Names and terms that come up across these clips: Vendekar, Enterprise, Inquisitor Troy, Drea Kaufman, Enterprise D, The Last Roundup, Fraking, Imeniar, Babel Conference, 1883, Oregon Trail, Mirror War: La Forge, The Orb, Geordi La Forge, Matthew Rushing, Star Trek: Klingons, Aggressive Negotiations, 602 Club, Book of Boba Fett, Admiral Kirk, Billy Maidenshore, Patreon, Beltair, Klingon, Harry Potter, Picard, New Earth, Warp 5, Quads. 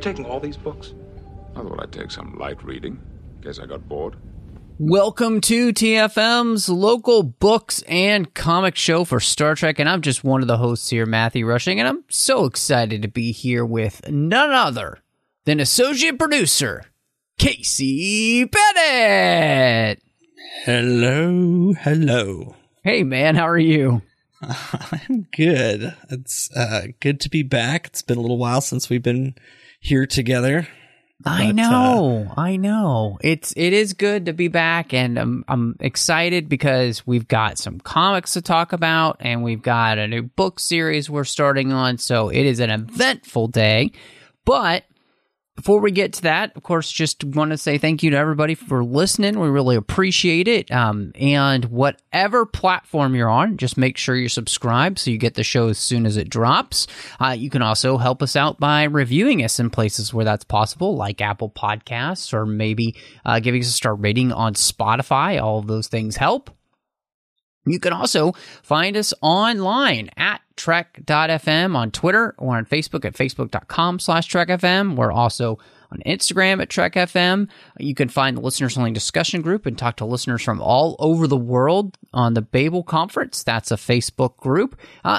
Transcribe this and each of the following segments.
Taking all these books? I thought I'd take some light reading. Guess I got bored. Welcome to TFM's local books and comic show for Star Trek, and I'm just one of the hosts here, Matthew Rushing, and I'm so excited to be here with none other than associate producer Casey Bennett. Hello. Hey man, how are you? I'm good. It's good to be back. It's been a little while since we've been here together. I know. It is good to be back, and I'm excited because we've got some comics to talk about, and we've got a new book series we're starting on, so it is an eventful day. But before we get to that, of course, just want to say thank you to everybody for listening. We really appreciate it. And whatever platform you're on, just make sure you're subscribed so you get the show as soon as it drops. You can also help us out by reviewing us in places where that's possible, like Apple Podcasts, or maybe giving us a star rating on Spotify. All of those things help. You can also find us online at Trek.fm on Twitter or on Facebook at facebook.com/TrekFM. We're also on Instagram at TrekFM. You can find the listeners only discussion group and talk to listeners from all over the world on the Babel Conference. That's a Facebook group.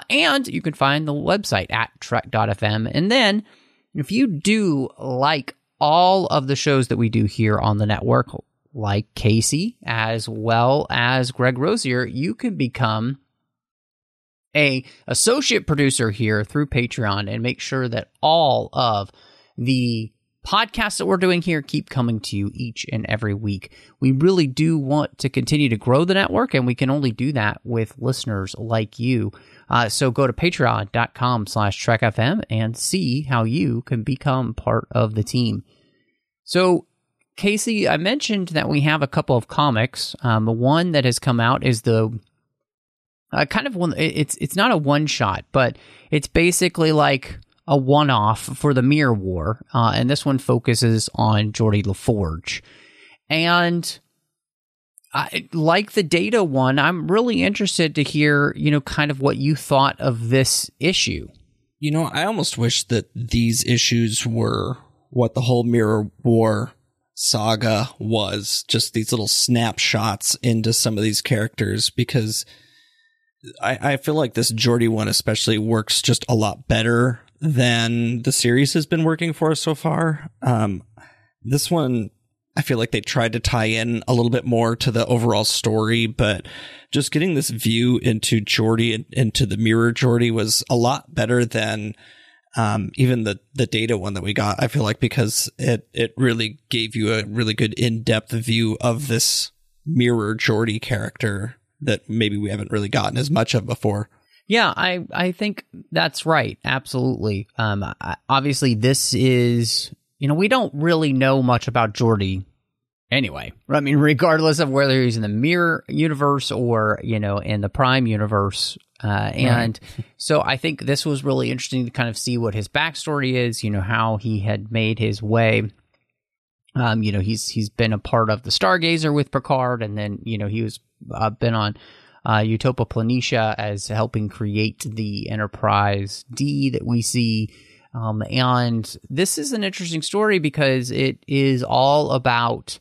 And you can find the website at Trek.fm. And then if you do like all of the shows that we do here on the network, like Casey, as well as Greg Rozier, you can become an associate producer here through Patreon and make sure that all of the podcasts that we're doing here keep coming to you each and every week. We really do want to continue to grow the network, and we can only do that with listeners like you. So go to patreon.com/TrekFM and see how you can become part of the team. So, Casey, I mentioned that we have a couple of comics. The one that has come out is the kind of one. It's not a one shot, but it's basically like a one off for the Mirror War, and this one focuses on Geordi La Forge. And like the Data one, I'm really interested to hear kind of what you thought of this issue. You know, I almost wish that these issues were what the whole Mirror War saga was, just these little snapshots into some of these characters, because I feel like this Geordi one especially works just a lot better than the series has been working for us so far. This one, I feel like they tried to tie in a little bit more to the overall story, but just getting this view into Geordi and into the Mirror Geordi was a lot better than even the Data one that we got. I feel like because it really gave you a really good in-depth view of this Mirror Geordi character that maybe we haven't really gotten as much of before. Yeah, I think that's right. Absolutely. Obviously, this is, we don't really know much about Geordi anyway. I mean, regardless of whether he's in the Mirror universe or, in the Prime universe. And right. So I think this was really interesting to kind of see what his backstory is, how he had made his way. He's been a part of the Stargazer with Picard, and then, he was been on Utopia Planitia as helping create the Enterprise D that we see. And this is an interesting story because it is all about,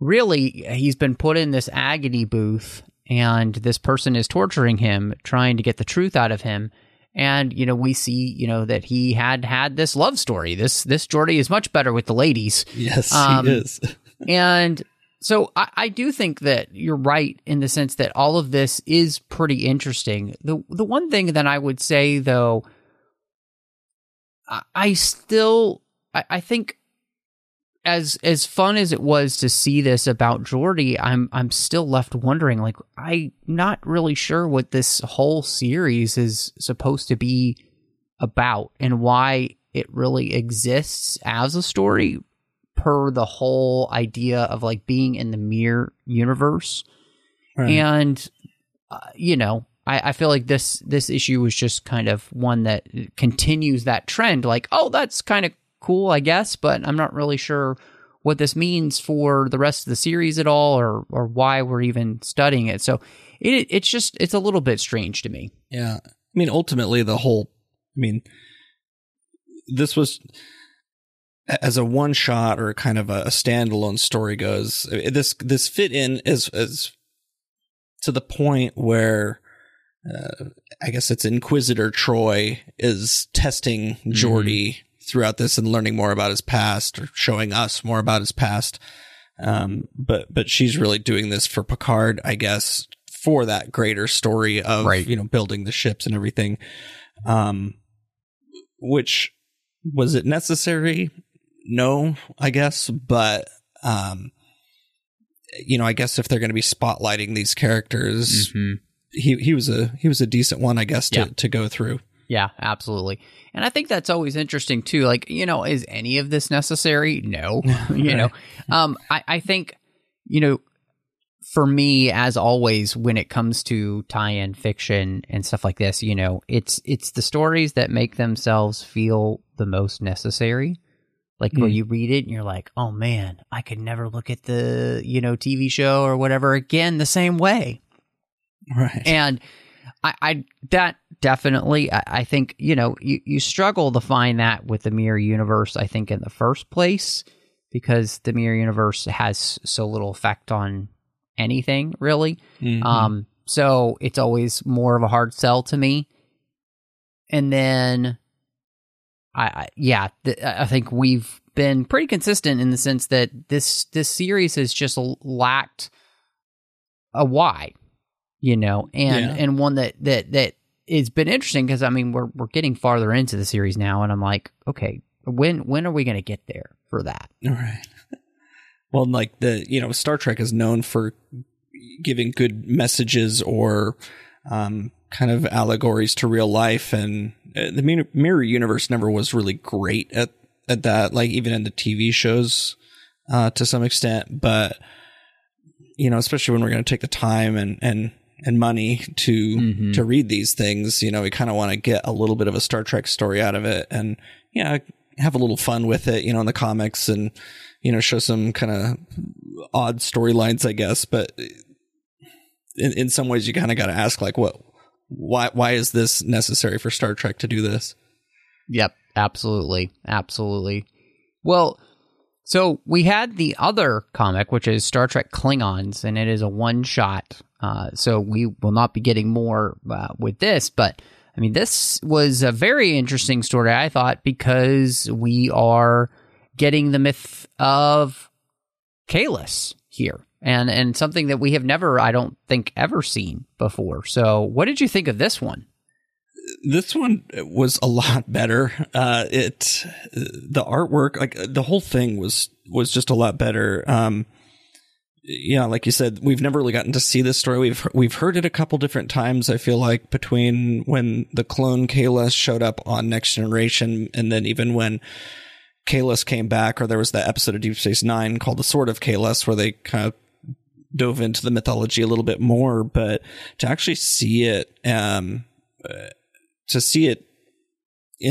really, he's been put in this agony booth, and this person is torturing him, trying to get the truth out of him. And, we see, that he had this love story. This Geordi is much better with the ladies. Yes, he is. And So I do think that you're right in the sense that all of this is pretty interesting. The one thing that I would say, though, I think as fun as it was to see this about Geordi, I'm still left wondering, like, I'm not really sure what this whole series is supposed to be about and why it really exists as a story, per the whole idea of, like, being in the mirror universe. Right. And, you know, I feel like this issue was just kind of one that continues that trend. Like, oh, that's kind of cool, I guess, but I'm not really sure what this means for the rest of the series at all, or why we're even studying it. So it's just, it's a little bit strange to me. Yeah. I mean, ultimately this was, as a one shot or kind of a standalone story goes, this fit in is to the point where I guess it's Inquisitor Troy is testing Geordi throughout this and learning more about his past, or showing us more about his past. But she's really doing this for Picard, I guess, for that greater story of building the ships and everything. Which was it necessary? No, I guess, but I guess if they're going to be spotlighting these characters, he was a decent one, I guess, to go through. Yeah, absolutely. And I think that's always interesting too. Like, is any of this necessary? No, I think, for me, as always, when it comes to tie-in fiction and stuff like this, it's the stories that make themselves feel the most necessary. Like, when you read it and you're like, oh man, I could never look at the, TV show or whatever again the same way. Right. And I think, you struggle to find that with the Mirror Universe, I think, in the first place, because the Mirror Universe has so little effect on anything, really. So it's always more of a hard sell to me. And then I think we've been pretty consistent in the sense that this series has just lacked a why, and one that has been interesting, because I mean we're getting farther into the series now, and I'm like, okay, when are we going to get there for that? All right. Well, like Star Trek is known for giving good messages or kind of allegories to real life, and the Mirror Universe never was really great at that, like even in the TV shows to some extent. But especially when we're going to take the time and money to read these things, we kind of want to get a little bit of a Star Trek story out of it, and have a little fun with it, in the comics, and show some kind of odd storylines, I guess. But in some ways, you kind of got to ask, like, what? Why is this necessary for Star Trek to do this? Yep, absolutely. Absolutely. Well, so we had the other comic, which is Star Trek Klingons, and it is a one-shot. So we will not be getting more with this, but I mean, this was a very interesting story, I thought, because we are getting the myth of Kahless here. And something that we have never, I don't think, ever seen before. So what did you think of this one? This one was a lot better. The artwork, like the whole thing was just a lot better. Like you said, we've never really gotten to see this story. We've heard it a couple different times, I feel like, between when the clone Kahless showed up on Next Generation, and then even when Kahless came back, or there was that episode of Deep Space Nine called The Sword of Kahless, where they kind of dove into the mythology a little bit more. But to actually see it, in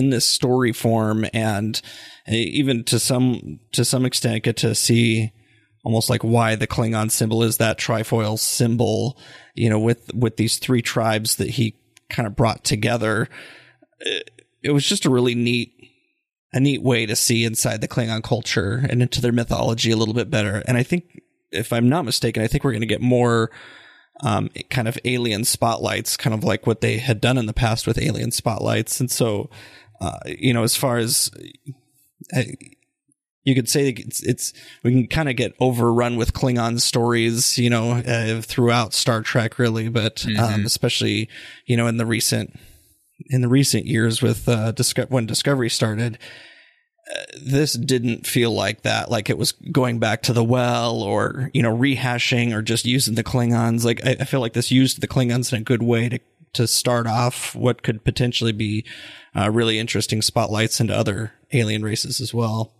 this story form, and even to some extent get to see almost like why the Klingon symbol is that trifoil symbol, with these three tribes that he kind of brought together. It was just a really neat way to see inside the Klingon culture and into their mythology a little bit better. And I think, if I'm not mistaken, I think we're going to get more kind of alien spotlights, kind of like what they had done in the past with alien spotlights. And so, as far as You could say it's we can kind of get overrun with Klingon stories, you know, throughout Star Trek, really, but especially, you know, in the recent years with when Discovery started. This didn't feel like that, like it was going back to the well or, you know, rehashing or just using the Klingons. Like I feel like this used the Klingons in a good way to start off what could potentially be really interesting spotlights into other alien races as well.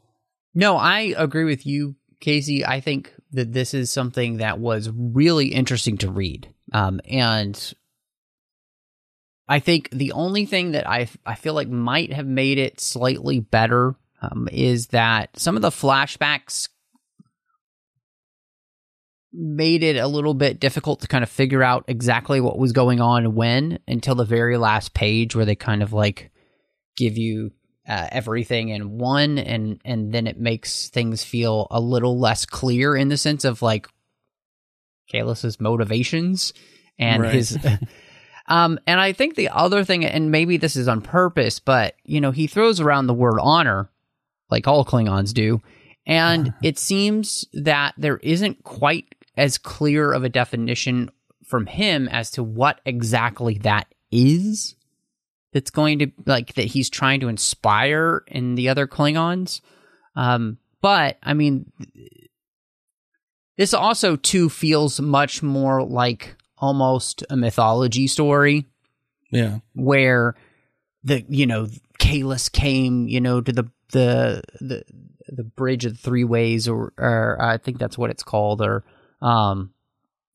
No, I agree with you, Casey. I think that this is something that was really interesting to read. And I think the only thing that I feel like might have made it slightly better is that some of the flashbacks made it a little bit difficult to kind of figure out exactly what was going on when until the very last page where they kind of like give you everything in one, and then it makes things feel a little less clear in the sense of like Kahless's motivations and his and I think the other thing, and maybe this is on purpose, but you know, he throws around the word honor like all Klingons do, and it seems that there isn't quite as clear of a definition from him as to what exactly that is. That's going to, like, that he's trying to inspire in the other Klingons. But, I mean, this also, too, feels much more like almost a mythology story. Yeah. Where Kahless came, to the Bridge of the Three Ways, or I think that's what it's called, or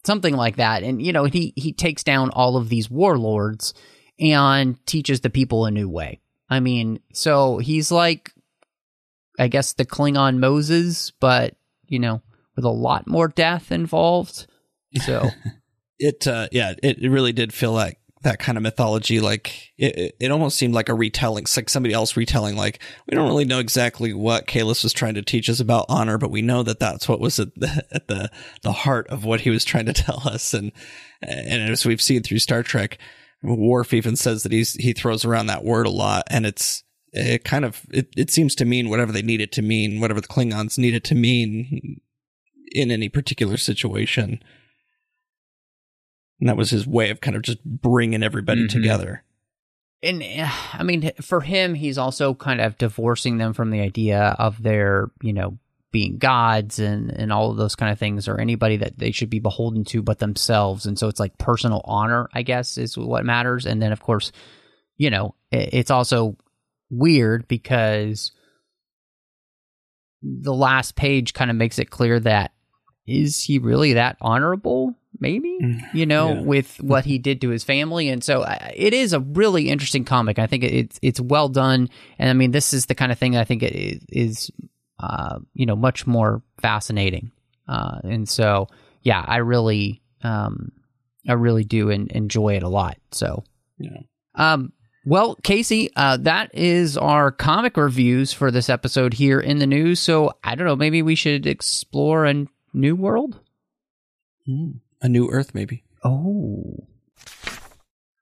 something like that. And, he takes down all of these warlords and teaches the people a new way. I mean, so he's like, I guess, the Klingon Moses, but, with a lot more death involved. So it really did feel like that kind of mythology. Like it almost seemed like a retelling, like somebody else retelling, like, we don't really know exactly what Kahless was trying to teach us about honor, but we know that that's what was at the heart of what he was trying to tell us. And as we've seen through Star Trek, Worf even says that he throws around that word a lot, and it seems to mean whatever they need it to mean, whatever the Klingons need it to mean in any particular situation. And that was his way of kind of just bringing everybody together. And I mean, for him, he's also kind of divorcing them from the idea of their, being gods and all of those kind of things, or anybody that they should be beholden to but themselves. And so it's like personal honor, I guess, is what matters. And then, of course, it's also weird because the last page kind of makes it clear that, is he really that honorable? Maybe, with what he did to his family. And so it is a really interesting comic. I think it's well done. And I mean, this is the kind of thing I think it is much more fascinating. And so, yeah, I really do enjoy it a lot. So, well, Casey, that is our comic reviews for this episode here in the news. So I don't know, maybe we should explore a new world, a new Earth, maybe. Oh,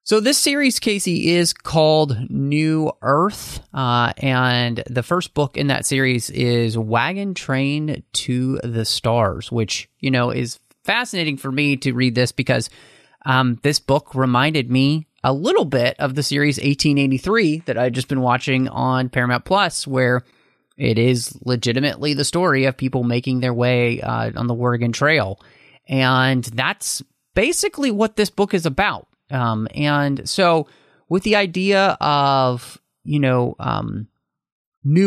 so this series, Casey, is called New Earth, and the first book in that series is Wagon Train to the Stars, which, is fascinating for me to read this because this book reminded me a little bit of the series 1883 that I'd just been watching on Paramount Plus, where it is legitimately the story of people making their way on the Oregon Trail. And that's basically what this book is about. And so with the idea of, new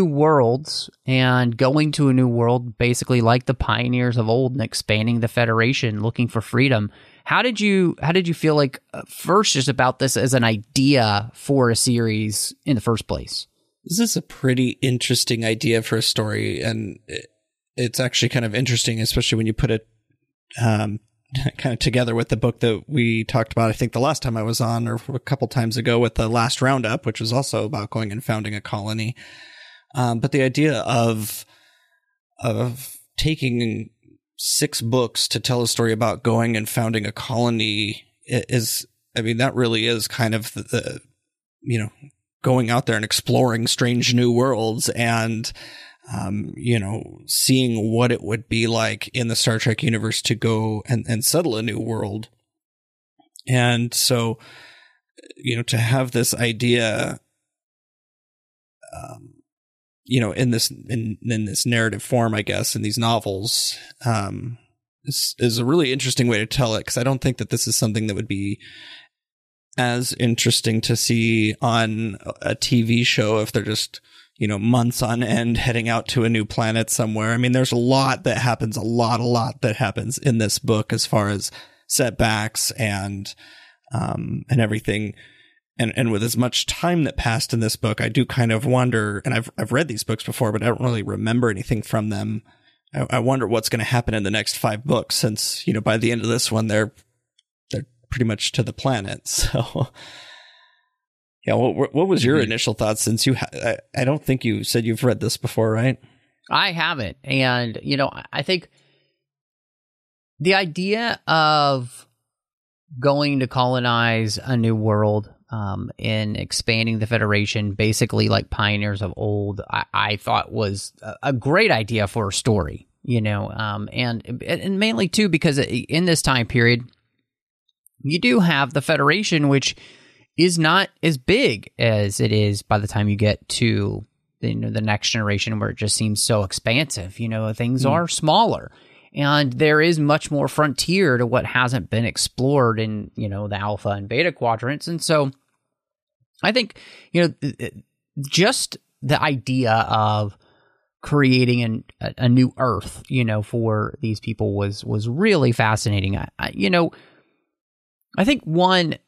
worlds and going to a new world, basically like the pioneers of old and expanding the Federation, looking for freedom. How did you feel like first just about this as an idea for a series in the first place? This is a pretty interesting idea for a story. And it's actually kind of interesting, especially when you put it, kind of together with the book that we talked about, I think the last time I was on, or a couple times ago, with The Last Roundup, which was also about going and founding a colony. But the idea of taking 6 books to tell a story about going and founding a colony is, I mean, that really is kind of the going out there and exploring strange new worlds. And you know, seeing what it would be like in the Star Trek universe to go and settle a new world. And so, you know, to have this idea, you know, in this narrative form, I guess, in these novels, is a really interesting way to tell it, because I don't think that this is something that would be as interesting to see on a TV show if they're just, you know, months on end heading out to a new planet somewhere. I mean, there's a lot that happens, a lot that happens in this book as far as setbacks and everything. And with as much time that passed in this book, I do kind of wonder, and I've read these books before, but I don't really remember anything from them. I wonder what's going to happen in the next five books, since, you know, by the end of this one, they're pretty much to the planet. So, yeah, what was your initial thoughts, since you I don't think you said you've read this before, right? I haven't. And, you know, I think the idea of going to colonize a new world in expanding the Federation, basically like pioneers of old, I thought was a great idea for a story, you know, and mainly too because in this time period, you do have the Federation, which is not as big as it is by the time you get to, you know, the next generation, where it just seems so expansive. You know, things are smaller, and there is much more frontier to what hasn't been explored in, you know, the alpha and beta quadrants, and so. I think, you know, just the idea of creating a new Earth, you know, for these people was really fascinating. You know, I think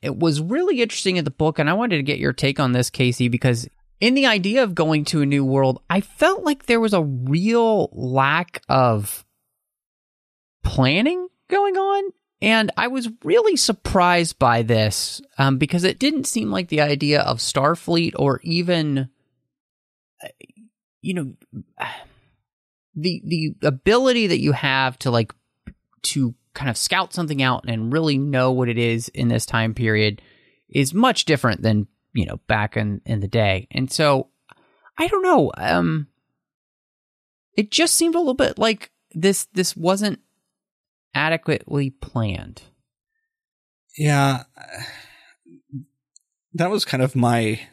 it was really interesting in the book, and I wanted to get your take on this, Casey, because in the idea of going to a new world, I felt like there was a real lack of planning going on. And I was really surprised by this because it didn't seem like the idea of Starfleet or even, you know, the ability that you have to like to kind of scout something out and really know what it is in this time period is much different than, you know, back in the day. And so I don't know. It just seemed a little bit like this wasn't adequately planned. Yeah, that was kind of my, I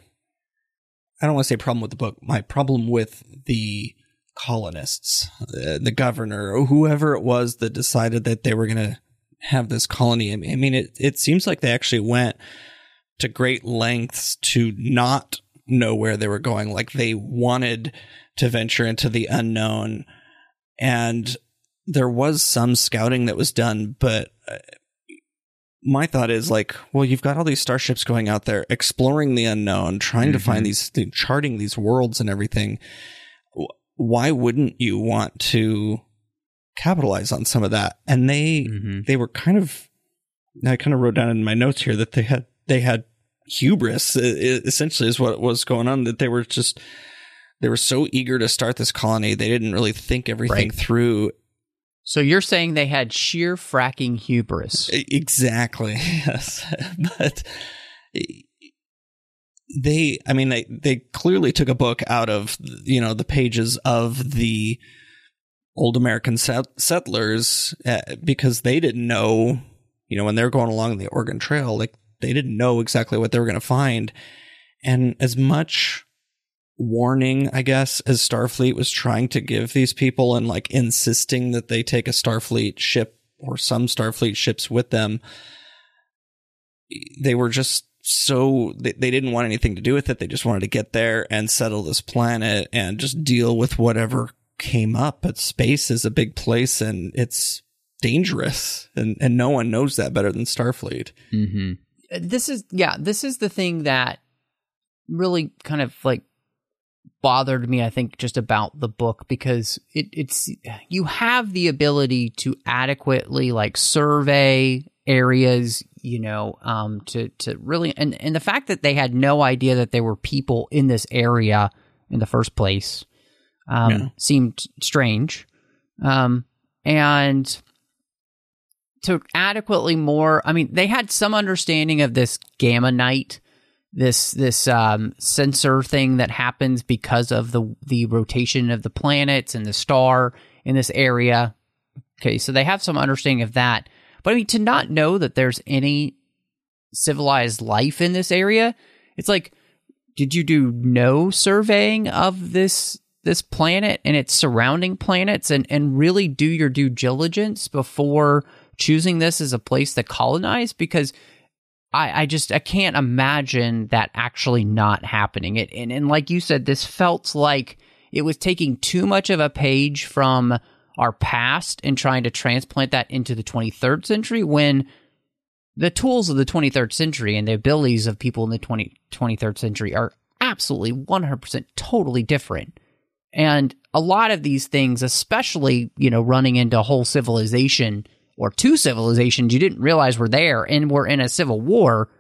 don't want to say problem with the book, my problem with the colonists, the governor, or whoever it was that decided that they were going to have this colony. I mean, it seems like they actually went to great lengths to not know where they were going. Like, they wanted to venture into the unknown, and there was some scouting that was done, but my thought is like, well, you've got all these starships going out there, exploring the unknown, trying to find these, charting these worlds and everything. Why wouldn't you want to capitalize on some of that? And they were kind of, I kind of wrote down in my notes here that they had hubris, essentially, is what was going on, that they were just, they were so eager to start this colony. They didn't really think everything through. So you're saying they had sheer fracking hubris. Exactly, yes. But they clearly took a book out of, you know, the pages of the old American settlers because they didn't know, you know, when they were going along the Oregon Trail, like, they didn't know exactly what they were going to find. And as much warning, I guess, as Starfleet was trying to give these people and like insisting that they take a Starfleet ship or some Starfleet ships with them, they were just so they didn't want anything to do with it. They just wanted to get there and settle this planet and just deal with whatever came up. But space is a big place, and it's dangerous, and no one knows that better than Starfleet. This is the thing that really kind of like bothered me, I think, just about the book, because it's you have the ability to adequately like survey areas, you know, to really, and the fact that they had no idea that there were people in this area in the first place seemed strange, and to adequately more, I mean, they had some understanding of this gamma knight this sensor thing that happens because of the rotation of the planets and the star in this area. Okay, so they have some understanding of that. But I mean, to not know that there's any civilized life in this area, it's like, did you do no surveying of this planet and its surrounding planets and really do your due diligence before choosing this as a place to colonize? Because I can't imagine that actually not happening. And like you said, this felt like it was taking too much of a page from our past and trying to transplant that into the 23rd century when the tools of the 23rd century and the abilities of people in the 23rd century are absolutely 100% totally different. And a lot of these things, especially, you know, running into a whole civilization or two civilizations you didn't realize were there and were in a civil war,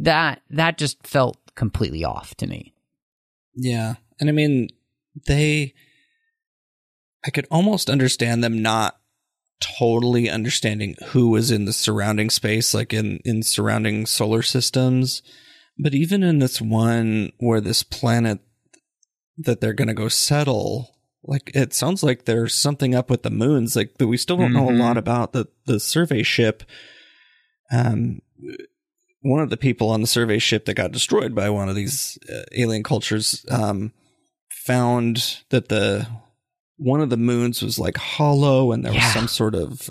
that just felt completely off to me. Yeah. And I mean, I could almost understand them not totally understanding who was in the surrounding space, like in surrounding solar systems. But even in this one where this planet that they're going to go settle, like, it sounds like there's something up with the moons, like, that we still don't know a lot about the survey ship. One of the people on the survey ship that got destroyed by one of these alien cultures found that one of the moons was like hollow and there was some sort of,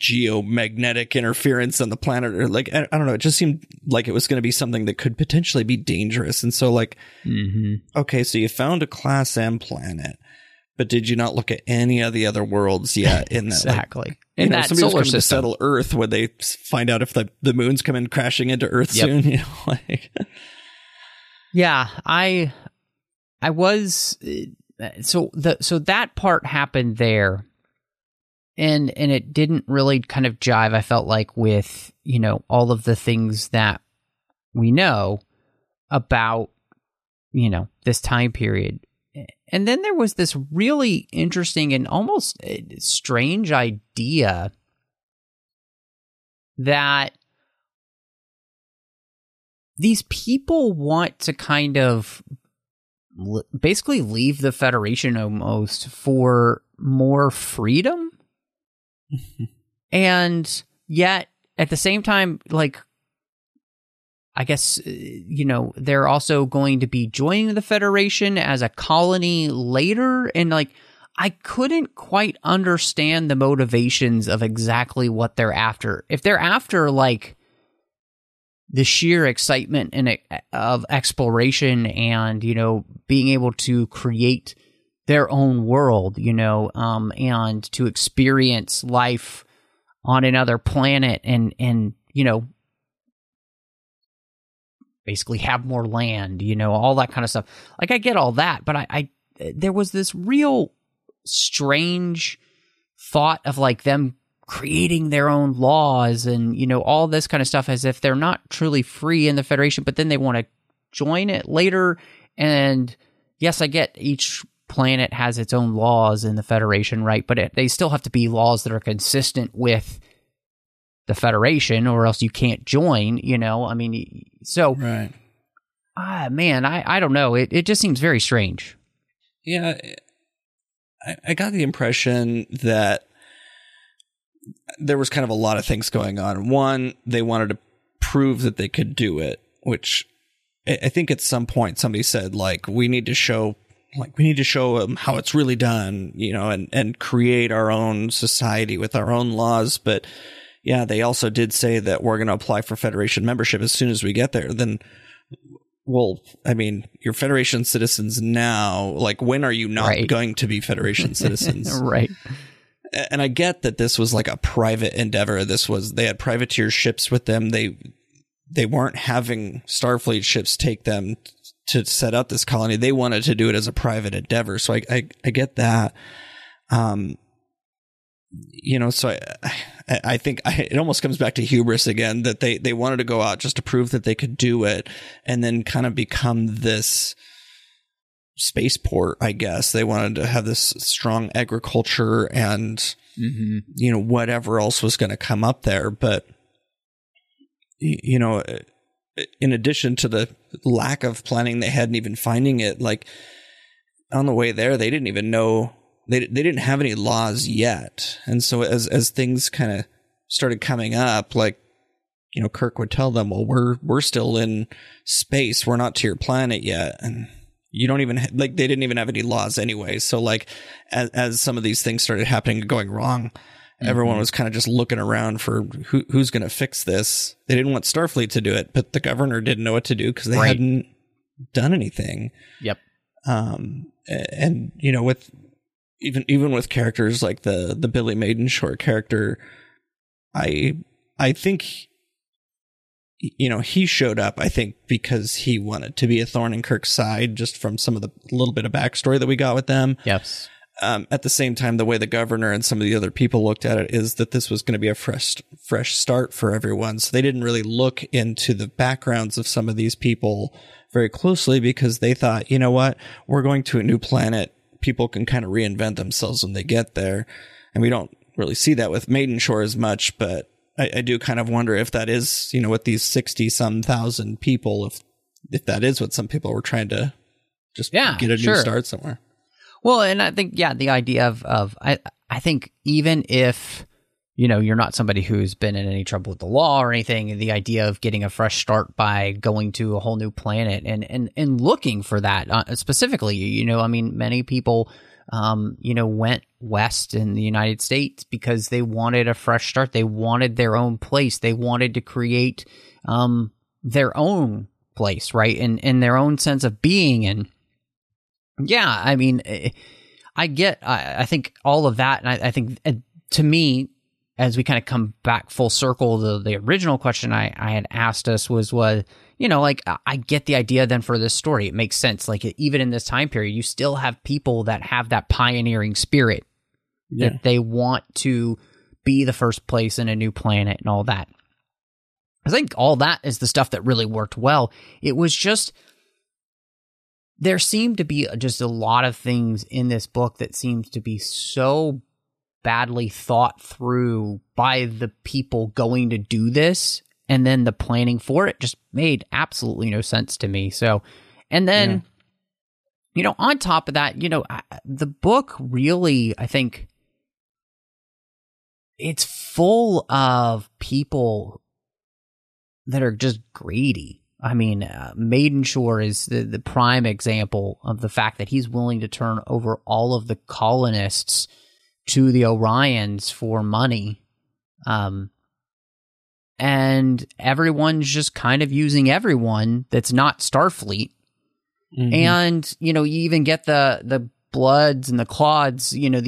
geomagnetic interference on the planet, or like, I don't know. It just seemed like it was going to be something that could potentially be dangerous. And so like, okay, so you found a class M planet, but did you not look at any of the other worlds yet in that? Exactly. Like, in that solar system. To settle Earth when they find out if the moons come in crashing into Earth soon. You know, like. Yeah, I was, so that part happened there. And it didn't really kind of jive, I felt like, with, you know, all of the things that we know about, you know, this time period. And then there was this really interesting and almost strange idea that these people want to kind of basically leave the Federation almost for more freedom. And yet, at the same time, like, I guess, you know, they're also going to be joining the Federation as a colony later. And, like, I couldn't quite understand the motivations of exactly what they're after. If they're after, like, the sheer excitement of exploration and, you know, being able to create their own world, you know, and to experience life on another planet and, you know, basically have more land, you know, all that kind of stuff. Like, I get all that, but there was this real strange thought of, like, them creating their own laws and, you know, all this kind of stuff as if they're not truly free in the Federation, but then they want to join it later. And yes, I get each planet has its own laws in the Federation, right? But they still have to be laws that are consistent with the Federation, or else you can't join, you know? I mean, so... Right. Man, I don't know. It just seems very strange. Yeah. I got the impression that there was kind of a lot of things going on. One, they wanted to prove that they could do it, which I think at some point somebody said, like, we need to show them how it's really done, you know, and create our own society with our own laws. But yeah, they also did say that we're going to apply for Federation membership as soon as we get there. Then, well, I mean, you're Federation citizens now. Like, when are you not going to be Federation citizens? Right. And I get that this was like a private endeavor. They had privateer ships with them. They weren't having Starfleet ships take them to set up this colony. They wanted to do it as a private endeavor. So I get that. You know, so I think it almost comes back to hubris again, that they wanted to go out just to prove that they could do it and then kind of become this spaceport, I guess. They wanted to have this strong agriculture and, you know, whatever else was going to come up there. But, you know, in addition to the lack of planning they had and even finding it, like, on the way there, they didn't even know, they didn't have any laws yet. And so as things kind of started coming up, like, you know, Kirk would tell them, well, we're still in space. We're not to your planet yet. And you don't even like, they didn't even have any laws anyway. So like, as some of these things started happening and going wrong, everyone was kind of just looking around for who's going to fix this. They didn't want Starfleet to do it, but the governor didn't know what to do because they hadn't done anything. And you know, with even with characters like the Billy Maidenshore character, I think, you know, he showed up, I think, because he wanted to be a thorn in Kirk's side, just from some of the little bit of backstory that we got with them. At the same time, the way the governor and some of the other people looked at it is that this was going to be a fresh start for everyone. So they didn't really look into the backgrounds of some of these people very closely because they thought, you know what, we're going to a new planet. People can kind of reinvent themselves when they get there. And we don't really see that with Maidenshore as much, but I do kind of wonder if that is, you know, with these 60,000 people, if that is what some people were trying to just get a new start somewhere. Well, and I think, the idea of I think even if, you know, you're not somebody who's been in any trouble with the law or anything, the idea of getting a fresh start by going to a whole new planet and looking for that specifically, you know, I mean, many people, you know, went west in the United States because they wanted a fresh start. They wanted their own place. They wanted to create their own place, right? And their own sense of being. And yeah, I mean, I get, I think all of that. And I think to me, as we kind of come back full circle, the original question I had asked us was, you know, like, I get the idea then for this story. It makes sense. Like, even in this time period, you still have people that have that pioneering spirit that they want to be the first place in a new planet and all that. I think all that is the stuff that really worked well. It was just, there seemed to be just a lot of things in this book that seemed to be so badly thought through by the people going to do this. And then the planning for it just made absolutely no sense to me. So, and then, you know, on top of that, you know, the book really, I think it's full of people that are just greedy. I mean, Maidenshore is the prime example of the fact that he's willing to turn over all of the colonists to the Orions for money. And everyone's just kind of using everyone that's not Starfleet. And, you know, you even get the Bloods and the Clods, you know,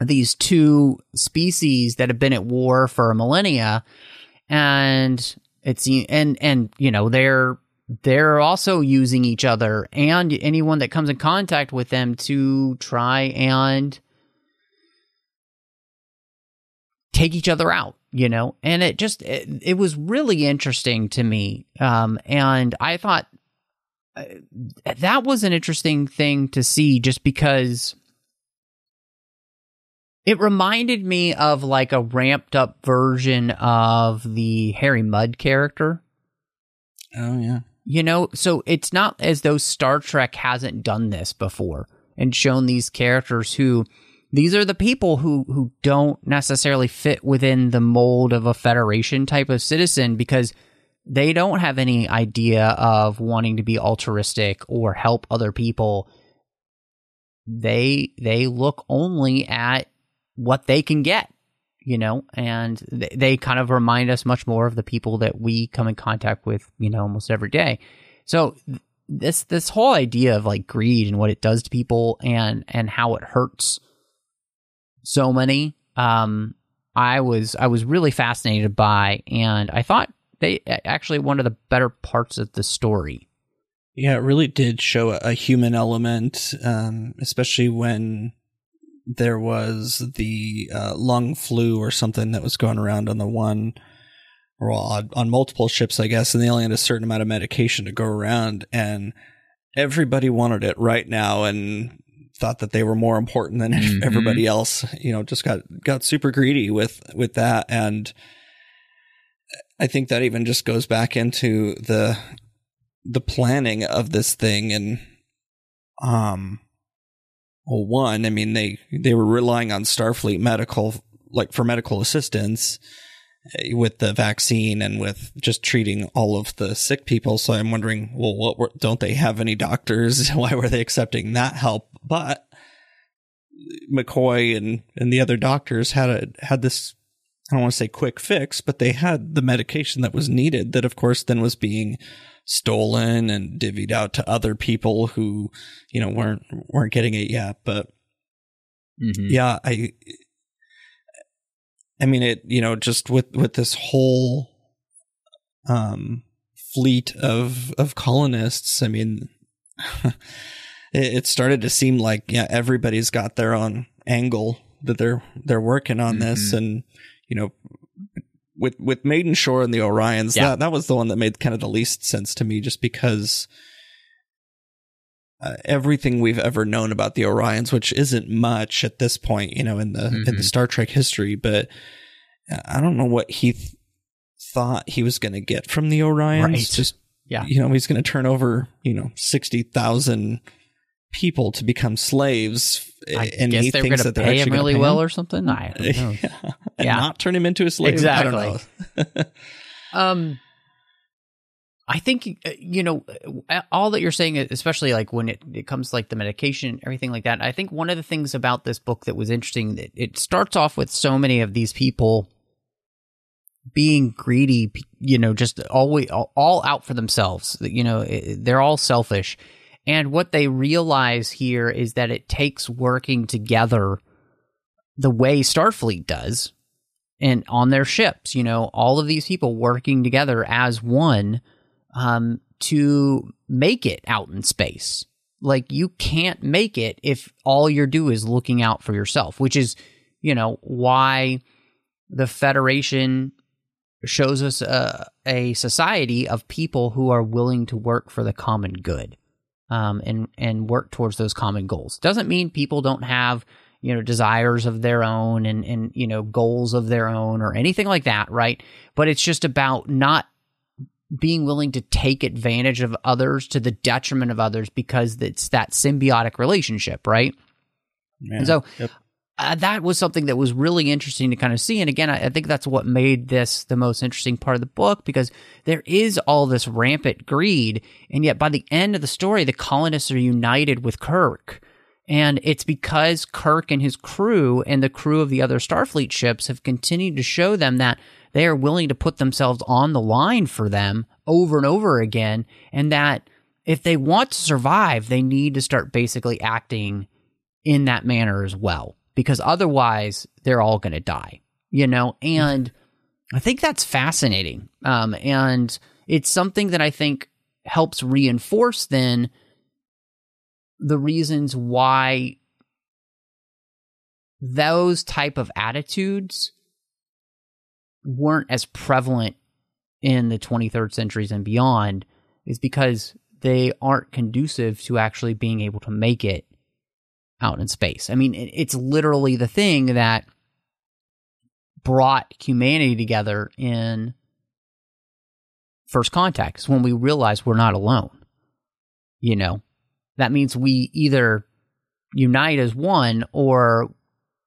these two species that have been at war for a millennia. And it's, and you know, they're also using each other and anyone that comes in contact with them to try and take each other out. You know, and it just, it was really interesting to me. And I thought that was an interesting thing to see just because it reminded me of like a ramped up version of the Harry Mudd character. Oh, yeah. You know, so it's not as though Star Trek hasn't done this before and shown these characters who... These are the people who don't necessarily fit within the mold of a Federation type of citizen because they don't have any idea of wanting to be altruistic or help other people. They look only at what they can get, you know, and they kind of remind us much more of the people that we come in contact with, you know, almost every day. So this whole idea of like greed and what it does to people and how it hurts so many, I was really fascinated by, and I thought they actually one of the better parts of the story. Yeah, it really did show a human element, especially when there was the lung flu or something that was going around on the one, or on multiple ships, I guess, and they only had a certain amount of medication to go around, and everybody wanted it right now and thought that they were more important than everybody else, you know, just got super greedy with that. And I think that even just goes back into the planning of this thing. And, well, one, I mean, they were relying on Starfleet medical, like for medical assistance with the vaccine and with just treating all of the sick people. So I'm wondering, well, don't they have any doctors? Why were they accepting that help? But McCoy and the other doctors had this, I don't want to say quick fix, but they had the medication that was needed that, of course, then was being stolen and divvied out to other people who, you know, weren't getting it yet. But yeah, I mean, it, you know, just with this whole fleet of colonists, I mean, it started to seem like, yeah, everybody's got their own angle that they're working on this. And, you know, with Maidenshore and the Orions, that was the one that made kind of the least sense to me, just because everything we've ever known about the Orions, which isn't much at this point, you know, in the Star Trek history, but I don't know what he thought he was going to get from the Orions. Right. Just, yeah, you know, he's going to turn over, you know, 60,000 people to become slaves. I guess they were going to pay him really well or something. I don't know. Not turn him into a slave. Exactly. I don't know. I think, you know, all that you're saying, especially like when it comes to like the medication and everything like that, I think one of the things about this book that was interesting, it starts off with so many of these people being greedy, you know, just always all out for themselves. You know, they're all selfish. And what they realize here is that it takes working together the way Starfleet does and on their ships, you know, all of these people working together as one to make it out in space. Like, you can't make it if all you do is looking out for yourself, which is, you know, why the Federation shows us a society of people who are willing to work for the common good, and work towards those common goals. Doesn't mean people don't have, you know, desires of their own and, you know, goals of their own or anything like that, right? But it's just about not being willing to take advantage of others to the detriment of others, because it's that symbiotic relationship, right? Yeah, and so that was something that was really interesting to kind of see. And again, I think that's what made this the most interesting part of the book, because there is all this rampant greed. And yet by the end of the story, the colonists are united with Kirk. And it's because Kirk and his crew and the crew of the other Starfleet ships have continued to show them that they are willing to put themselves on the line for them over and over again, and that if they want to survive, they need to start basically acting in that manner as well, because otherwise they're all going to die, you know? And I think that's fascinating. And it's something that I think helps reinforce then the reasons why those type of attitudes weren't as prevalent in the 23rd centuries and beyond, is because they aren't conducive to actually being able to make it out in space. I mean, it's literally the thing that brought humanity together in First Contact, is when we realize we're not alone. You know, that means we either unite as one or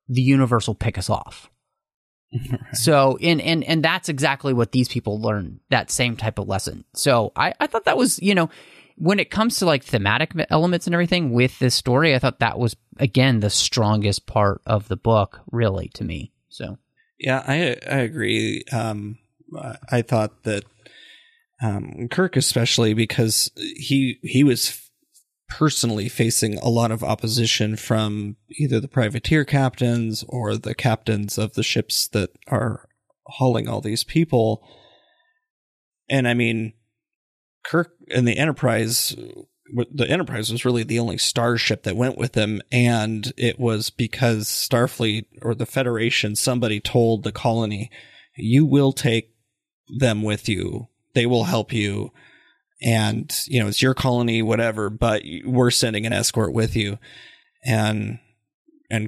the universe will pick us off. So, and that's exactly what these people learn, that same type of lesson. So I thought that was, you know, when it comes to like thematic elements and everything with this story, I thought that was, again, the strongest part of the book, really, to me. So, yeah, I agree. I thought that Kirk, especially, because he was personally facing a lot of opposition from either the privateer captains or the captains of the ships that are hauling all these people. And I mean, Kirk and the Enterprise was really the only starship that went with them. And it was because Starfleet or the Federation, somebody told the colony, you will take them with you. They will help you. and, you know, it's your colony, whatever, but we're sending an escort with you. And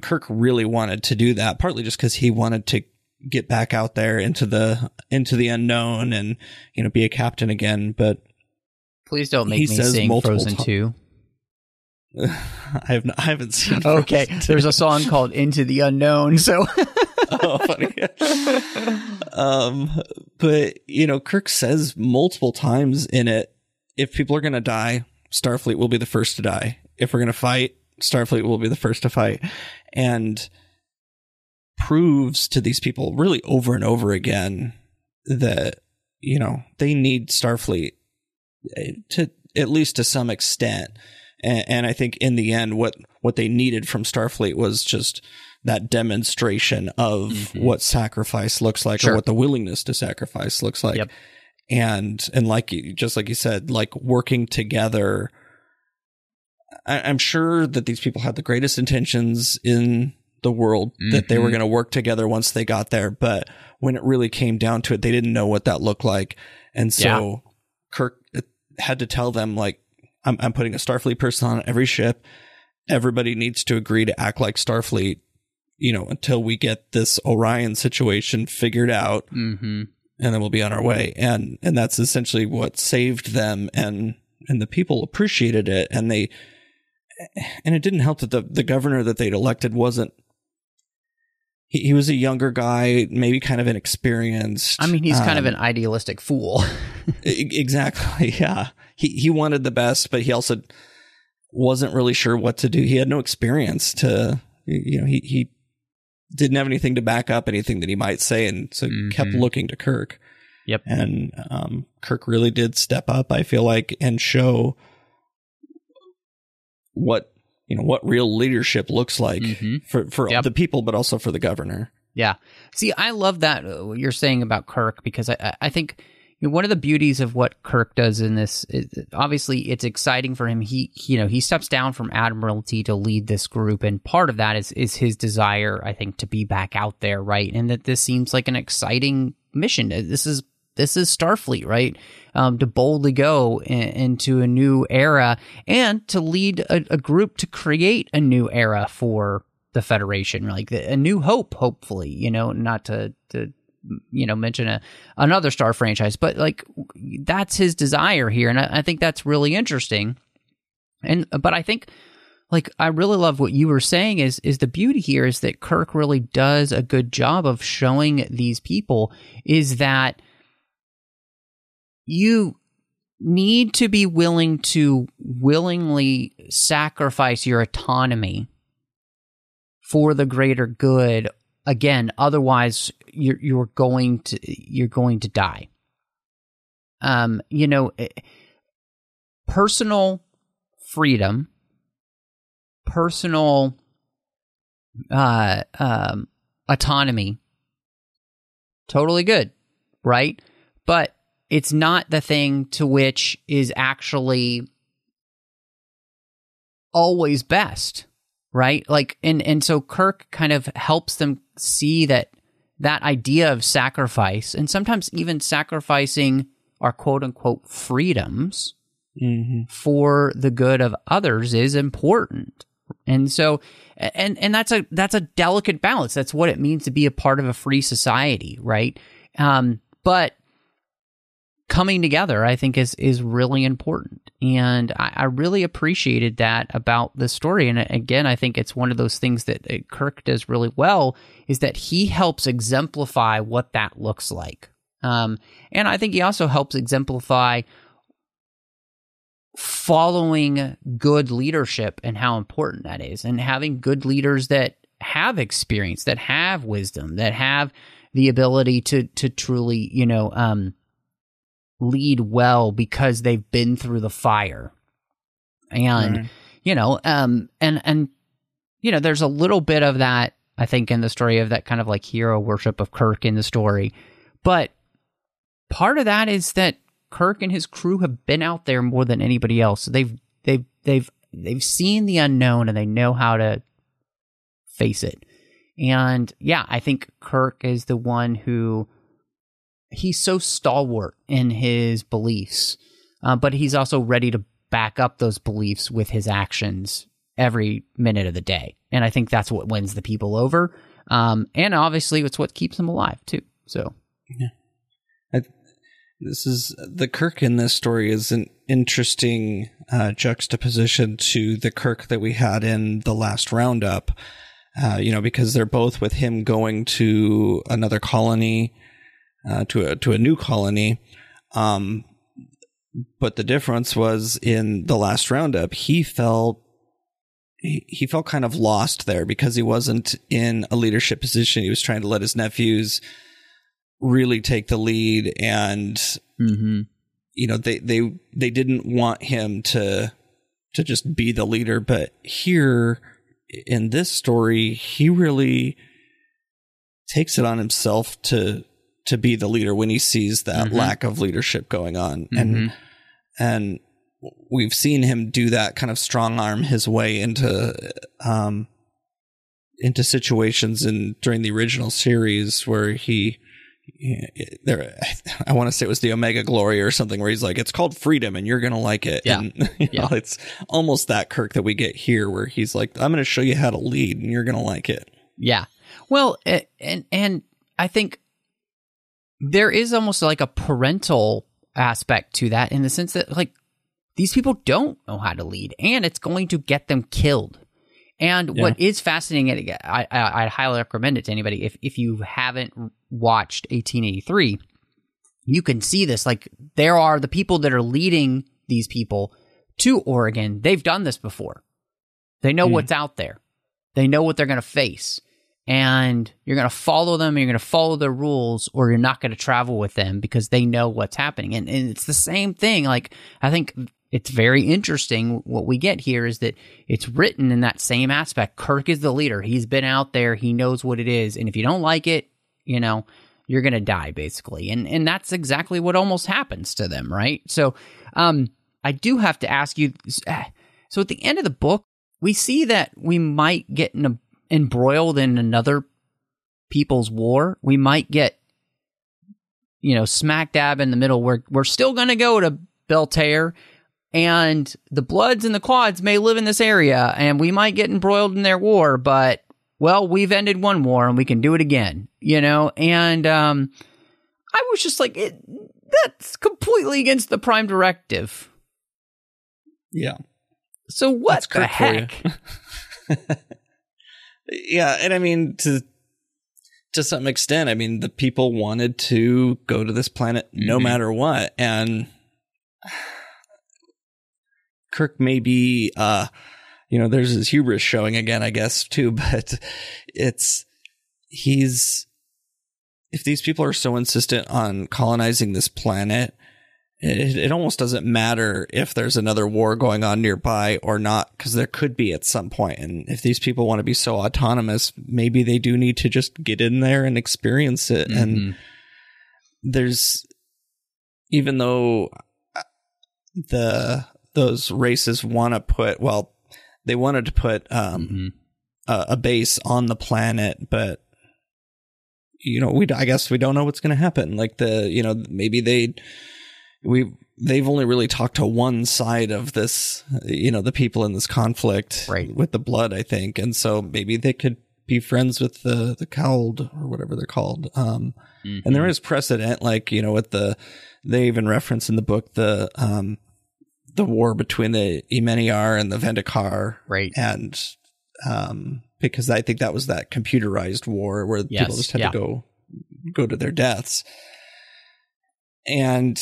Kirk really wanted to do that, partly just because he wanted to get back out there into the unknown and, you know, be a captain again. But please don't make me sing Frozen 2. I haven't seen. Okay, there's a song called Into the Unknown, so oh, funny. But, you know, Kirk says multiple times in it, if people are going to die, Starfleet will be the first to die. If we're going to fight, Starfleet will be the first to fight. And proves to these people really over and over again that, you know, they need Starfleet to, at least to some extent. And I think in the end, what they needed from Starfleet was just that demonstration of what sacrifice looks like, or what the willingness to sacrifice looks like. Yep. And like you, just like you said, like working together. I'm sure that these people had the greatest intentions in the world, that they were going to work together once they got there. But when it really came down to it, they didn't know what that looked like. And so Kirk had to tell them, like, I'm putting a Starfleet person on every ship. Everybody needs to agree to act like Starfleet, you know, until we get this Orion situation figured out, and then we'll be on our way. And that's essentially what saved them. And the people appreciated it. And it didn't help that the governor that they'd elected wasn't. He was a younger guy, maybe kind of inexperienced. I mean, he's kind of an idealistic fool. Exactly. Yeah. He wanted the best, but he also wasn't really sure what to do. He had no experience to, you know, he didn't have anything to back up anything that he might say. And so kept looking to Kirk. Yep. And Kirk really did step up, I feel like, and show what, you know, what real leadership looks like for the people, but also for the governor. Yeah. See, I love that what you're saying about Kirk, because I think, you know, one of the beauties of what Kirk does in this is, obviously, it's exciting for him. He, you know, he steps down from admiralty to lead this group. And part of that is his desire, I think, to be back out there. Right. And that this seems like an exciting mission. This is Starfleet, right? To boldly go into a new era and to lead a group to create a new era for the Federation, like a new hope, hopefully, you know, not to you know, mention another Star franchise, but like that's his desire here. And I think that's really interesting. But I think, like, I really love what you were saying is the beauty here is that Kirk really does a good job of showing these people is that you need to be willing to willingly sacrifice your autonomy for the greater good. Again, otherwise you're going to die. You know, personal freedom, personal autonomy, totally good, right? But it's not the thing to which is actually always best, right? Like, and so Kirk kind of helps them see that idea of sacrifice, and sometimes even sacrificing our quote-unquote freedoms for the good of others is important. And so, and that's a delicate balance. That's what it means to be a part of a free society, right? But coming together, I think, is really important. And I really appreciated that about the story. And again, I think it's one of those things that Kirk does really well, is that he helps exemplify what that looks like. And I think he also helps exemplify following good leadership and how important that is, and having good leaders that have experience, that have wisdom, that have the ability to truly, you know, lead well because they've been through the fire. And you know, and you know, there's a little bit of that, I think, in the story, of that kind of like hero worship of Kirk in the story. But part of that is that Kirk and his crew have been out there more than anybody else. So they've seen the unknown, and they know how to face it. And yeah, I think Kirk is the one who, he's so stalwart in his beliefs but he's also ready to back up those beliefs with his actions every minute of the day. And I think that's what wins the people over. And obviously it's what keeps him alive too. So yeah, this is the Kirk in this story is an interesting juxtaposition to the Kirk that we had in The Last Roundup, because they're both with him going to another colony, to a new colony. But the difference was in The Last Roundup, he felt kind of lost there because he wasn't in a leadership position. He was trying to let his nephews really take the lead, and they didn't want him to just be the leader. But here in this story, he really takes it on himself to be the leader when he sees that lack of leadership going on. And we've seen him do that, kind of strong arm his way into situations during the original series where I want to say it was the Omega Glory or something, where he's like, it's called freedom and you're going to like it. Yeah. And it's almost that Kirk that we get here, where he's like, I'm going to show you how to lead and you're going to like it. Yeah. Well, and I think there is almost like a parental aspect to that, in the sense that, like, these people don't know how to lead, and it's going to get them killed. And what is fascinating, I highly recommend it to anybody. If you haven't watched 1883, you can see this. Like, there are the people that are leading these people to Oregon. They've done this before. They know what's out there. They know what they're going to face. And you're going to follow them, you're going to follow their rules, or you're not going to travel with them because they know what's happening. And it's the same thing. Like, I think it's very interesting what we get here is that it's written in that same aspect. Kirk is the leader. He's been out there. He knows what it is. And if you don't like it, you're going to die, basically. And that's exactly what almost happens to them, right? So I do have to ask you, so at the end of the book, we see that we might get embroiled in another people's war. We might get, smack dab in the middle, where we're still going to go to Beltair, and the Bloods and the Quads may live in this area, and we might get embroiled in their war, but, well, we've ended one war and we can do it again, And I was just like, that's completely against the Prime Directive. Yeah. So what that's the heck? Yeah, and I mean, to some extent, I mean, the people wanted to go to this planet no matter what, and Kirk may be, there's his hubris showing again, I guess, too, but if these people are so insistent on colonizing this planet, it almost doesn't matter if there's another war going on nearby or not, because there could be at some point. And if these people want to be so autonomous, maybe they do need to just get in there and experience it. And even though those races wanted to put a base on the planet, but I guess we don't know what's going to happen. Like maybe they've only really talked to one side of this, the people in this conflict, right, with the Blood, I think. And so maybe they could be friends with the Cowled, or whatever they're called. And there is precedent, like, with they even reference in the book, the war between the Imeniar and the Vendekar. Right. And, because I think that was that computerized war where people just had to go to their deaths. And,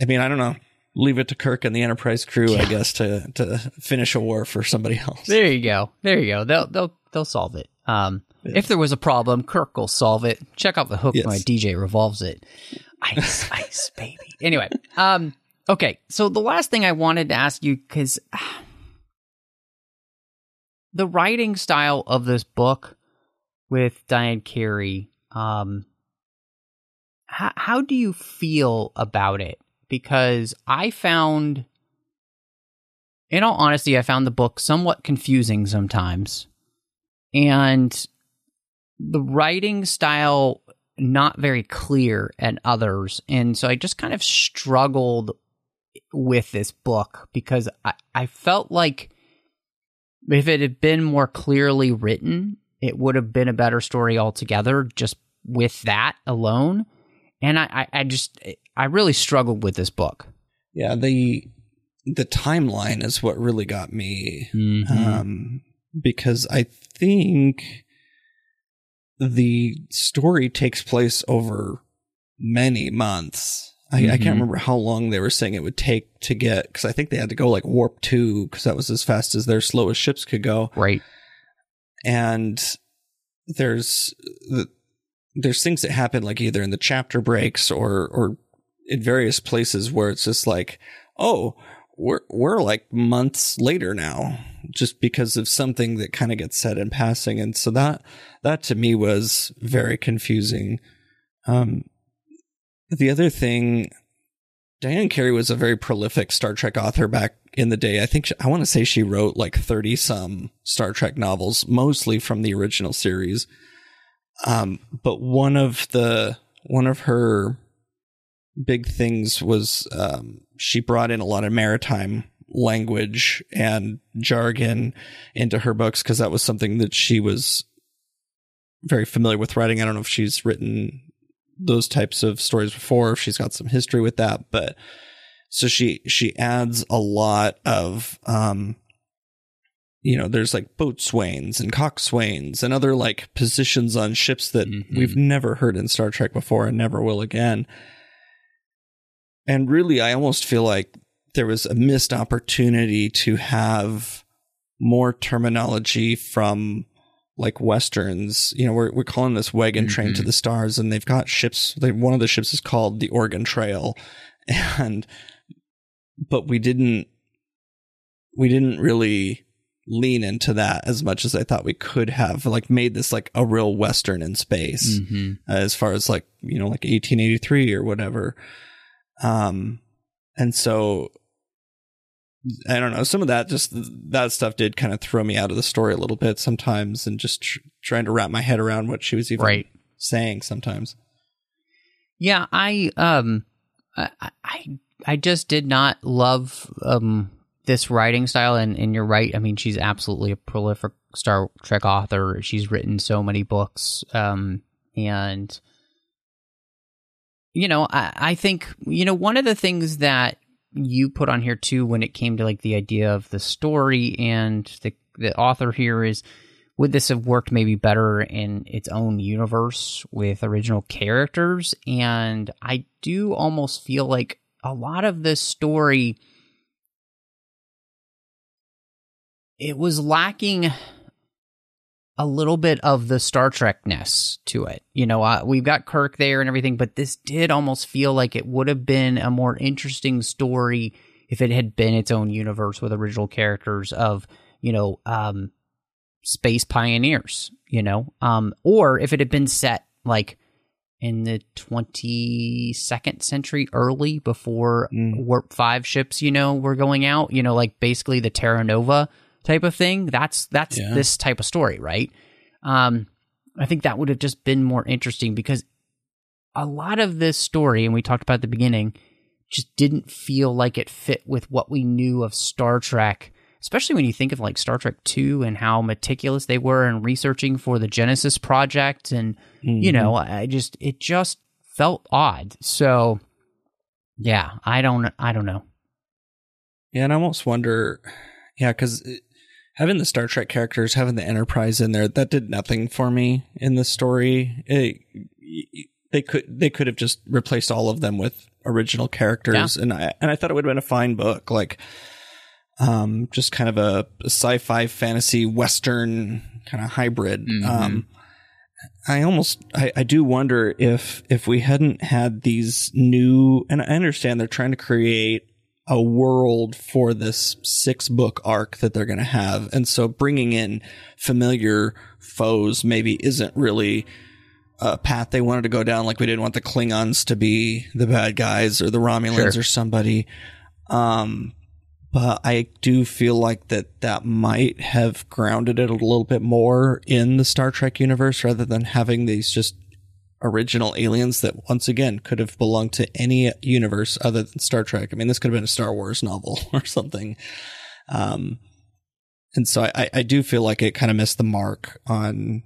I mean, I don't know. Leave it to Kirk and the Enterprise crew, I guess, to finish a war for somebody else. There you go. They'll solve it. If there was a problem, Kirk will solve it. Check out the hook. Yes. My DJ revolves it. Ice, ice, baby. Anyway, okay. So the last thing I wanted to ask you, because the writing style of this book with Diane Carey, how do you feel about it? Because I found, in all honesty, the book somewhat confusing sometimes, and the writing style not very clear at others. And so I just kind of struggled with this book, because I felt like if it had been more clearly written, it would have been a better story altogether just with that alone. And I really struggled with this book. Yeah, the timeline is what really got me, because I think the story takes place over many months. I can't remember how long they were saying it would take to get, because I think they had to go like warp 2, because that was as fast as their slowest ships could go. Right. And there's things that happen like either in the chapter breaks or in various places where it's just like, oh, we're like months later now, just because of something that kind of gets said in passing. And so that to me was very confusing. The other thing, Diane Carey was a very prolific Star Trek author back in the day. I think I want to say she wrote like 30 some Star Trek novels, mostly from the original series. But one of her big things was she brought in a lot of maritime language and jargon into her books, because that was something that she was very familiar with writing. I don't know if she's written those types of stories before, if she's got some history with that, but so she adds a lot of there's like boatswains and coxswains and other like positions on ships that we've never heard in Star Trek before and never will again. And really, I almost feel like there was a missed opportunity to have more terminology from like Westerns. You know, we're calling this wagon train to the stars, and they've got ships. One of the ships is called the Oregon Trail, but we didn't really lean into that as much as I thought we could have. Like, made this like a real Western in space, as far as like, you know, like 1883 or whatever. And so I don't know, some of that, just that stuff did kind of throw me out of the story a little bit sometimes, and just trying to wrap my head around what she was even saying sometimes. Yeah. I just did not love, this writing style. And you're right. I mean, she's absolutely a prolific Star Trek author. She's written so many books. And you know, I think, you know, one of the things that you put on here too, when it came to like the idea of the story and the author here, is would this have worked maybe better in its own universe with original characters? And I do almost feel like a lot of this story, it was lacking a little bit of the Star Trek-ness to it. You know, we've got Kirk there and everything, but this did almost feel like it would have been a more interesting story if it had been its own universe with original characters of, you know, space pioneers, you know, or if it had been set like in the 22nd century early, before Warp 5 ships, you know, were going out, you know, like basically the Terra Nova type of thing. That's yeah, this type of story, right? I think that would have just been more interesting, because a lot of this story, and we talked about at the beginning, just didn't feel like it fit with what we knew of Star Trek, especially when you think of like Star Trek II and how meticulous they were in researching for the Genesis Project. And, you know, it just felt odd. So yeah, I don't know. Yeah. And I almost wonder, yeah, because having the Star Trek characters, having the Enterprise in there, that did nothing for me in the story. They could have just replaced all of them with original characters, yeah. and I thought it would have been a fine book, like just kind of a sci-fi fantasy Western kind of hybrid. I do wonder if we hadn't had these new, and I understand they're trying to create a world for this 6-book arc that they're going to have. And so bringing in familiar foes maybe isn't really a path they wanted to go down. Like, we didn't want the Klingons to be the bad guys, or the Romulans, or somebody. But I do feel like that might have grounded it a little bit more in the Star Trek universe, rather than having these just original aliens that once again could have belonged to any universe other than Star Trek. I mean, this could have been a Star Wars novel or something. And so I do feel like it kind of missed the mark on,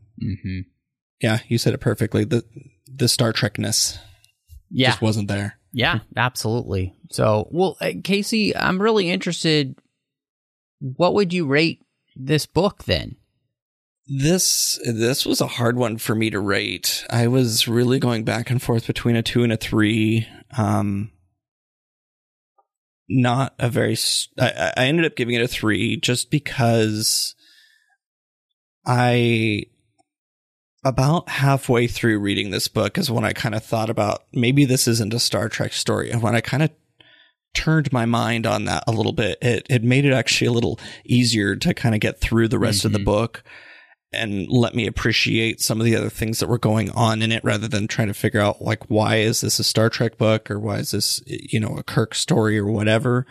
yeah, you said it perfectly. The Star Trek-ness just wasn't there. Yeah, absolutely. So, well, Casey, I'm really interested. What would you rate this book then? This was a hard one for me to rate. I was really going back and forth between a 2 and a 3. Not a very... I ended up giving it a 3 just because I... About halfway through reading this book is when I kind of thought about, maybe this isn't a Star Trek story. And when I kind of turned my mind on that a little bit, it made it actually a little easier to kind of get through the rest of the book and let me appreciate some of the other things that were going on in it, rather than trying to figure out, like, why is this a Star Trek book, or why is this, you know, a Kirk story or whatever.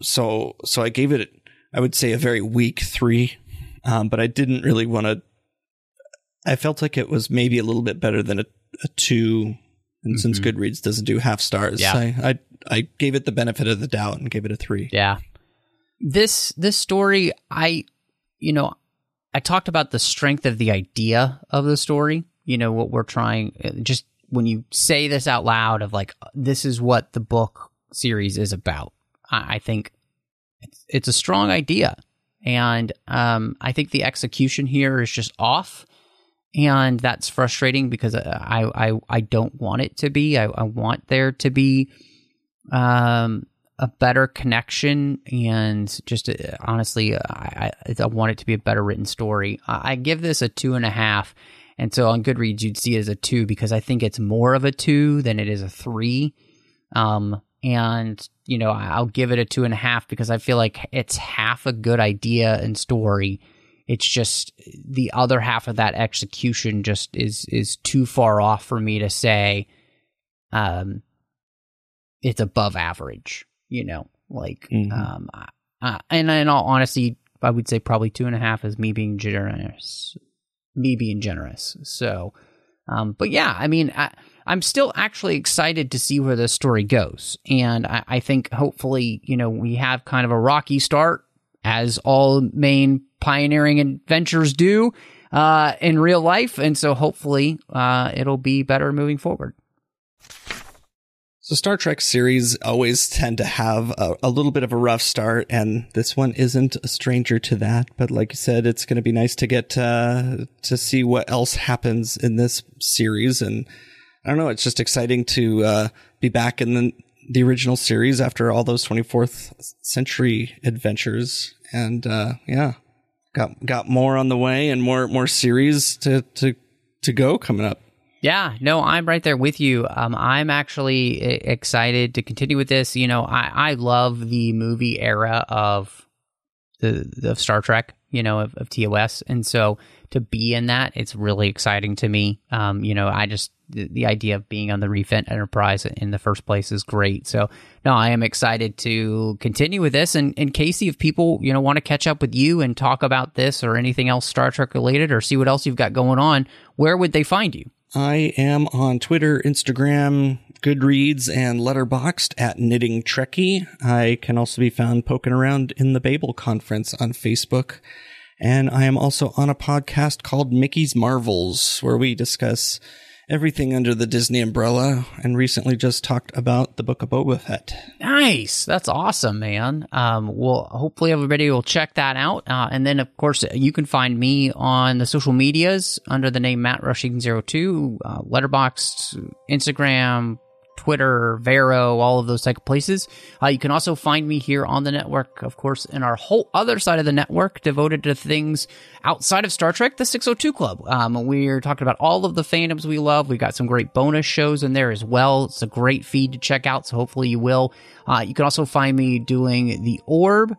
So I gave it, I would say, a very weak 3, but I didn't really want to. I felt like it was maybe a little bit better than a 2. And since Goodreads doesn't do half stars, I gave it the benefit of the doubt and gave it a 3. Yeah. This story, I talked about the strength of the idea of the story. You know, what we're trying, just when you say this out loud of like, this is what the book series is about. I think it's a strong idea. And I think the execution here is just off. And that's frustrating because I don't want it to be. I want there to be a better connection, and just honestly, I want it to be a better written story. I give this a 2.5, and so on Goodreads you'd see it as a 2 because I think it's more of a 2 than it is a 3. And you know, I'll give it a 2.5 because I feel like it's half a good idea and story. It's just the other half of that execution just is too far off for me to say it's above average, you know, like, and in all honesty, I would say probably 2.5 is me being generous. So, but yeah, I mean, I'm still actually excited to see where this story goes. And I think hopefully, you know, we have kind of a rocky start, as all main pioneering adventures do in real life. And so hopefully it'll be better moving forward. So Star Trek series always tend to have a little bit of a rough start, and this one isn't a stranger to that. But like you said, it's going to be nice to get to see what else happens in this series. And I don't know, it's just exciting to be back in the original series after all those 24th century adventures. And got more on the way, and more series to go coming up. Yeah, no, I'm right there with you. I'm actually excited to continue with this. You know, I love the movie era of the Star Trek, you know, of TOS. And so to be in that, it's really exciting to me. You know, I just, the idea of being on the refit Enterprise in the first place is great. So no, I am excited to continue with this. And Casey, if people, you know, want to catch up with you and talk about this or anything else Star Trek related, or see what else you've got going on, where would they find you? I am on Twitter, Instagram, Goodreads, and Letterboxd at Knitting Trekkie. I can also be found poking around in the Babel Conference on Facebook. And I am also on a podcast called Mickey's Marvels, where we discuss everything under the Disney umbrella, and recently just talked about the Book of Boba Fett. Nice. That's awesome, man. Well, hopefully everybody will check that out. And then, of course, you can find me on the social medias under the name Matt Rushing02, Letterboxd, Instagram, Twitter, Vero, all of those type of places. You can also find me here on the network, of course, in our whole other side of the network devoted to things outside of Star Trek, the 602 Club. We're talking about all of the fandoms we love. We've got some great bonus shows in there as well. It's a great feed to check out, so hopefully you will. You can also find me doing The Orb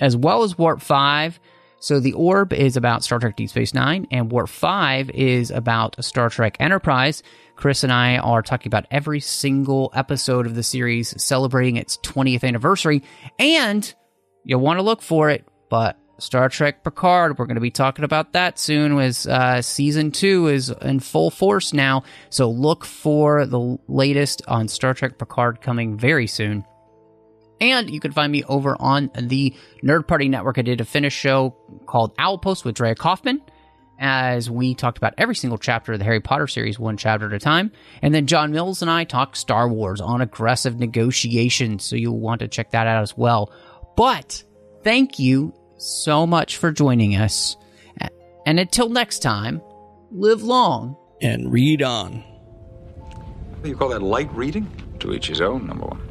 as well as Warp 5. So The Orb is about Star Trek Deep Space Nine, and Warp 5 is about Star Trek Enterprise. Chris and I are talking about every single episode of the series, celebrating its 20th anniversary, and you'll want to look for it, but Star Trek Picard, we're going to be talking about that soon, as Season 2 is in full force now, so look for the latest on Star Trek Picard coming very soon. And you can find me over on the Nerd Party Network. I did a Finnish show called Owlpost with Drea Kaufman, as we talked about every single chapter of the Harry Potter series, one chapter at a time. And then John Mills and I talked Star Wars on aggressive negotiations, so you'll want to check that out as well. But thank you so much for joining us. And until next time, live long and read on. You call that light reading? To each his own, number one.